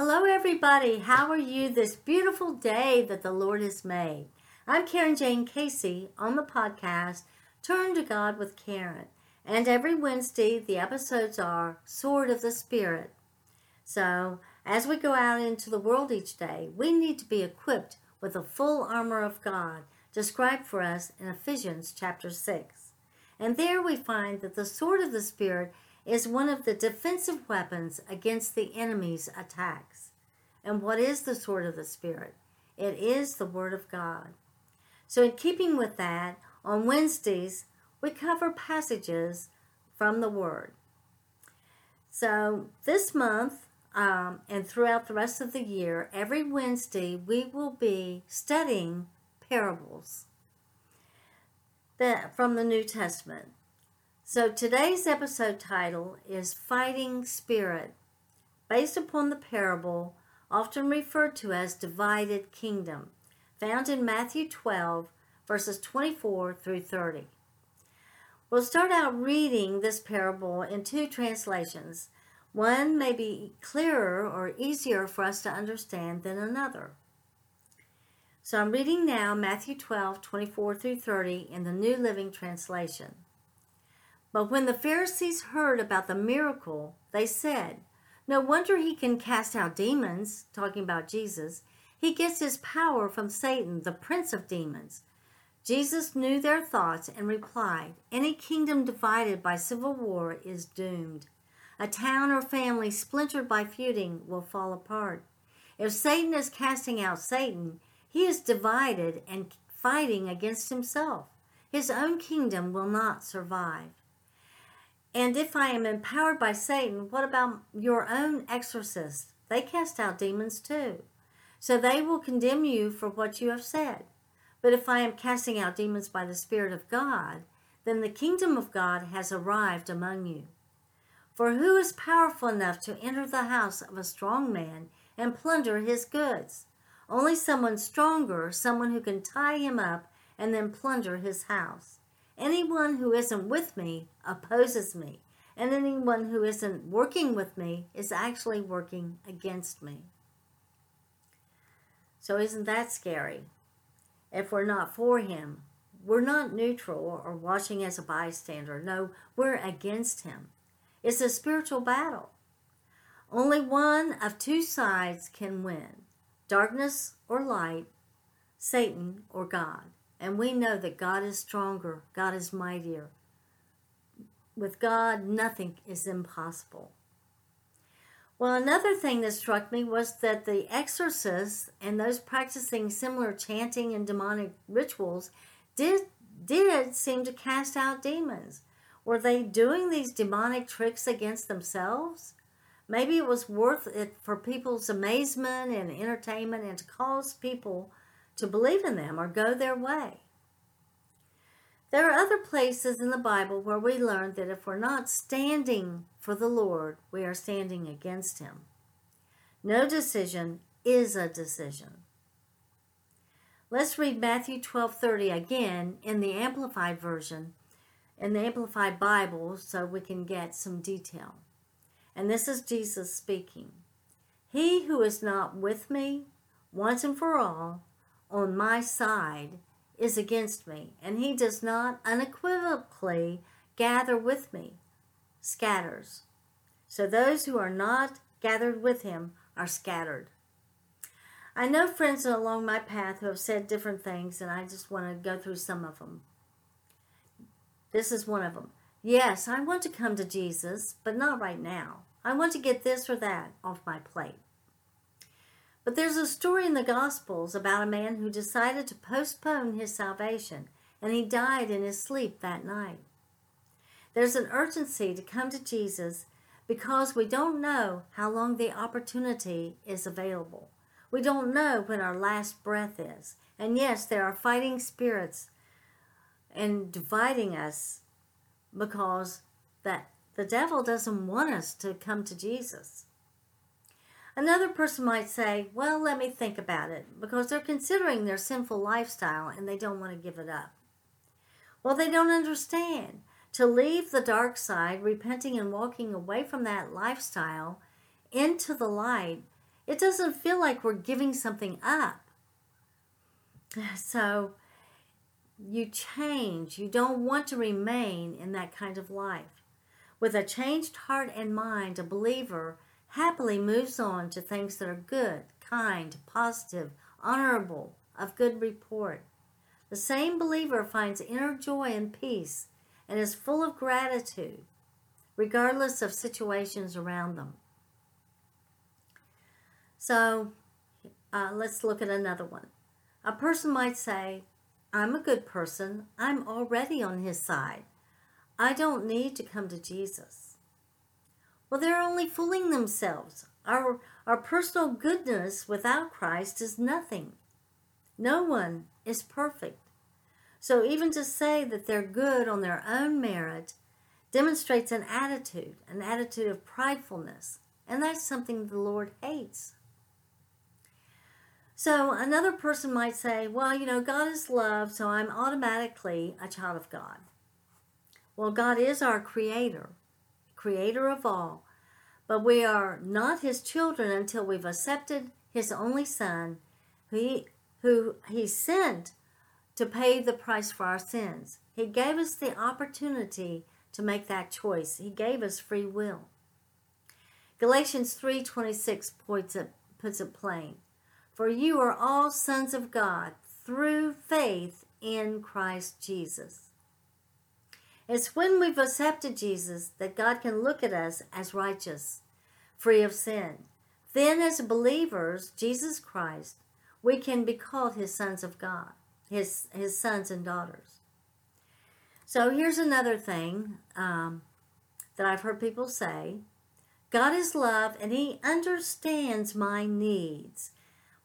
Hello everybody, how are you this beautiful day that the Lord has made? I'm Karen Jane Casey on the podcast, Turn to God with Karen. And every Wednesday, the episodes are Sword of the Spirit. So, as we go out into the world each day, we need to be equipped with the full armor of God, described for us in Ephesians chapter 6. And there we find that the sword of the Spirit is one of the defensive weapons against the enemy's attacks. And what is the sword of the Spirit? It is the Word of God. So in keeping with that, on Wednesdays, we cover passages from the Word. So this month and throughout the rest of the year, every Wednesday, we will be studying parables from the New Testament. So today's episode title is Fighting Spirit, based upon the parable often referred to as Divided Kingdom, found in Matthew 12, verses 24 through 30. We'll start out reading this parable in two translations. One may be clearer or easier for us to understand than another. So I'm reading now Matthew 12, 24 through 30 in the New Living Translation. But when the Pharisees heard about the miracle, they said, "No wonder he can cast out demons," talking about Jesus. "He gets his power from Satan, the prince of demons." Jesus knew their thoughts and replied, "Any kingdom divided by civil war is doomed. A town or family splintered by feuding will fall apart. If Satan is casting out Satan, he is divided and fighting against himself. His own kingdom will not survive. And if I am empowered by Satan, what about your own exorcists? They cast out demons too. So they will condemn you for what you have said. But if I am casting out demons by the Spirit of God, then the kingdom of God has arrived among you. For who is powerful enough to enter the house of a strong man and plunder his goods? Only someone stronger, someone who can tie him up and then plunder his house. Anyone who isn't with me opposes me, and anyone who isn't working with me is actually working against me." So isn't that scary? If we're not for him, we're not neutral or watching as a bystander. No, we're against him. It's a spiritual battle. Only one of two sides can win, darkness or light, Satan or God. And we know that God is stronger, God is mightier. With God, nothing is impossible. Well, another thing that struck me was that the exorcists and those practicing similar chanting and demonic rituals did seem to cast out demons. Were they doing these demonic tricks against themselves? Maybe it was worth it for people's amazement and entertainment and to cause people to believe in them or go their way. There are other places in the Bible where we learn that if we're not standing for the Lord, we are standing against him. No decision is a decision. Let's read Matthew 12:30 again in the Amplified version, in the Amplified Bible, so we can get some detail. And this is Jesus speaking. "He who is not with me, once and for all, on my side is against me, and he does not unequivocally gather with me, scatters." So those who are not gathered with him are scattered. I know friends along my path who have said different things, and I just want to go through some of them. This is one of them. "Yes, I want to come to Jesus, but not right now. I want to get this or that off my plate." But there's a story in the Gospels about a man who decided to postpone his salvation, and he died in his sleep that night. There's an urgency to come to Jesus because we don't know how long the opportunity is available. We don't know when our last breath is. And yes, there are fighting spirits and dividing us because that the devil doesn't want us to come to Jesus. Another person might say, "Well, let me think about it," because they're considering their sinful lifestyle and they don't want to give it up. Well, they don't understand. To leave the dark side, repenting and walking away from that lifestyle into the light It doesn't feel like we're giving something up. So you change. You don't want to remain in that kind of life. With a changed heart and mind, a believer happily moves on to things that are good, kind, positive, honorable, of good report. The same believer finds inner joy and peace and is full of gratitude, regardless of situations around them. So let's look at another one. A person might say, I'm a good person. I'm already on his side. I don't need to come to Jesus. Well, they're only fooling themselves. Our personal goodness without Christ is nothing. No one is perfect. So even to say that they're good on their own merit demonstrates an attitude of pridefulness. And that's something the Lord hates. So another person might say, well, you know, God is love, so I'm automatically a child of God. Well, God is our creator, creator of all, but we are not his children until we've accepted his only son, who he sent to pay the price for our sins. He gave us the opportunity to make that choice. He gave us free will. Galatians 3:26 puts it plain. For you are all sons of God through faith in Christ Jesus. It's when we've accepted Jesus that God can look at us as righteous, free of sin. Then as believers, Jesus Christ, we can be called his sons of God, his sons and daughters. So here's another thing that I've heard people say. God is love and he understands my needs.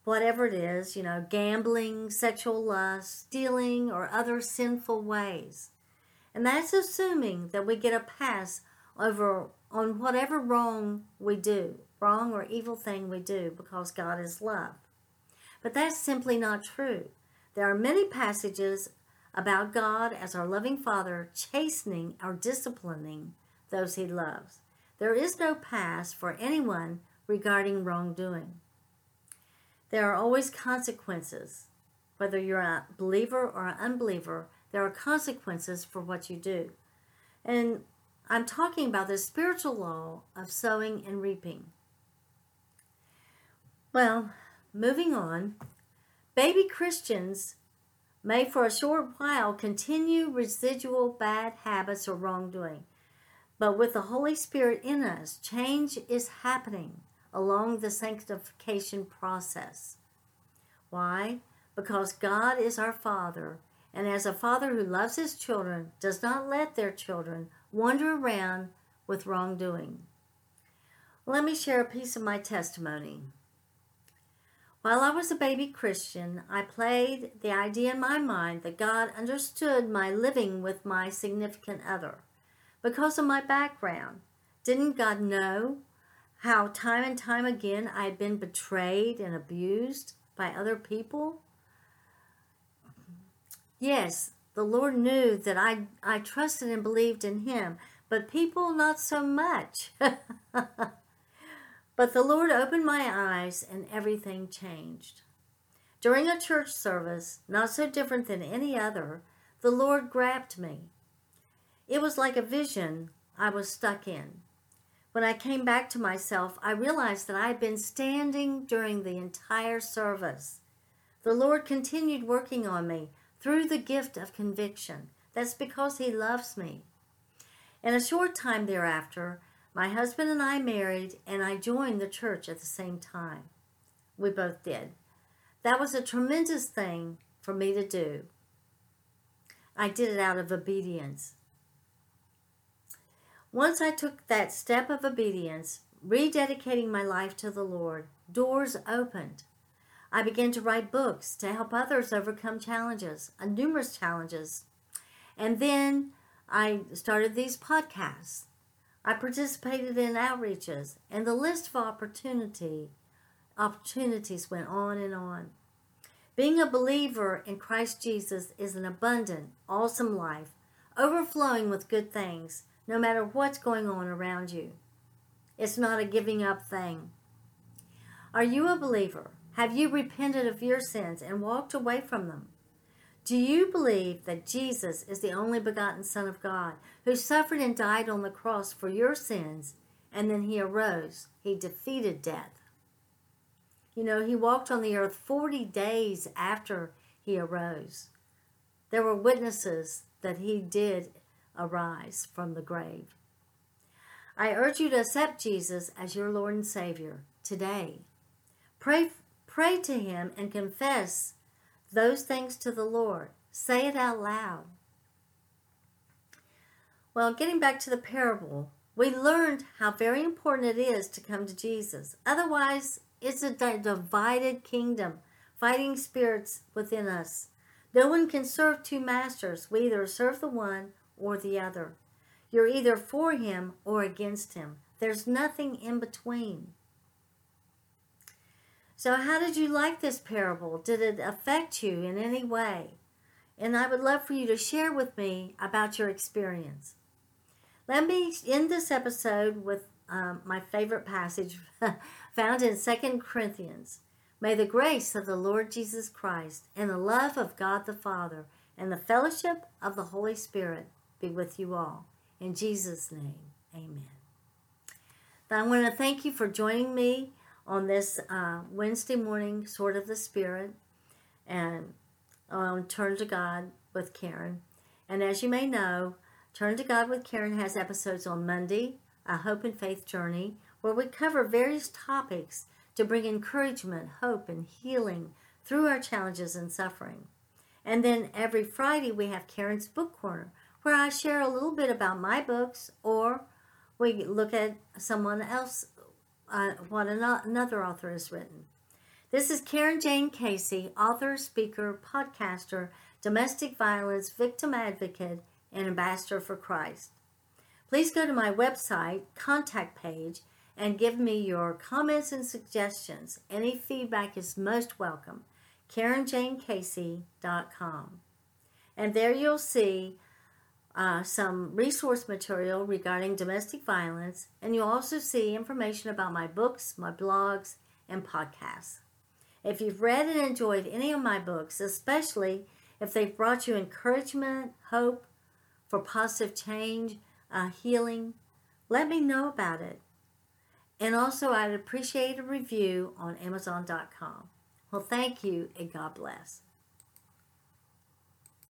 Whatever it is, you know, gambling, sexual lust, stealing, or other sinful ways. And that's assuming that we get a pass over on whatever wrong we do, wrong or evil thing we do, because God is love. But that's simply not true. There are many passages about God as our loving Father chastening or disciplining those he loves. There is no pass for anyone regarding wrongdoing. There are always consequences. Whether you're a believer or an unbeliever, there are consequences for what you do. And I'm talking about the spiritual law of sowing and reaping. Well, moving on, baby Christians may for a short while continue residual bad habits or wrongdoing. But with the Holy Spirit in us, change is happening along the sanctification process. Why? Because God is our Father, and as a father who loves his children, does not let their children wander around with wrongdoing. Let me share a piece of my testimony. While I was a baby Christian, I played the idea in my mind that God understood my living with my significant other. Because of my background, didn't God know how time and time again I had been betrayed and abused by other people? Yes, the Lord knew that I trusted and believed in him, but people not so much. But the Lord opened my eyes and everything changed. During a church service, not so different than any other, the Lord grabbed me. It was like a vision I was stuck in. When I came back to myself, I realized that I had been standing during the entire service. The Lord continued working on me through the gift of conviction. That's because he loves me. In a short time thereafter, my husband and I married, and I joined the church at the same time. We both did. That was a tremendous thing for me to do. I did it out of obedience. Once I took that step of obedience, rededicating my life to the Lord, doors opened. I began to write books to help others overcome challenges, numerous challenges. And then I started these podcasts. I participated in outreaches, and the list of opportunities went on and on. Being a believer in Christ Jesus is an abundant, awesome life, overflowing with good things, no matter what's going on around you. It's not a giving up thing. Are you a believer? Have you repented of your sins and walked away from them? Do you believe that Jesus is the only begotten Son of God, who suffered and died on the cross for your sins, and then he arose? He defeated death. You know, he walked on the earth 40 days after he arose. There were witnesses that he did arise from the grave. I urge you to accept Jesus as your Lord and Savior today. Pray to him and confess those things to the Lord. Say it out loud. Well, getting back to the parable, we learned how very important it is to come to Jesus. Otherwise, it's a divided kingdom, fighting spirits within us. No one can serve two masters. We either serve the one or the other. You're either for him or against him. There's nothing in between. So how did you like this parable? Did it affect you in any way? And I would love for you to share with me about your experience. Let me end this episode with my favorite passage found in 2 Corinthians. May the grace of the Lord Jesus Christ and the love of God the Father and the fellowship of the Holy Spirit be with you all. In Jesus' name, amen. Now, I want to thank you for joining me on this Wednesday morning, Sword of the Spirit, and on Turn to God with Karen. And as you may know, Turn to God with Karen has episodes on Monday, A Hope and Faith Journey, where we cover various topics to bring encouragement, hope, and healing through our challenges and suffering. And then every Friday we have Karen's Book Corner, where I share a little bit about my books, or we look at someone else, what another author has written. This is Karen Jane Casey, author, speaker, podcaster, domestic violence victim advocate, and ambassador for Christ. Please go to my website, contact page, and give me your comments and suggestions. Any feedback is most welcome. KarenJaneCasey.com. And there you'll see some resource material regarding domestic violence, and you'll also see information about my books, my blogs, and podcasts. If you've read and enjoyed any of my books, especially if they've brought you encouragement, hope for positive change, healing, let me know about it. And also, I'd appreciate a review on Amazon.com. Well, thank you, and God bless.